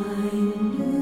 I knew.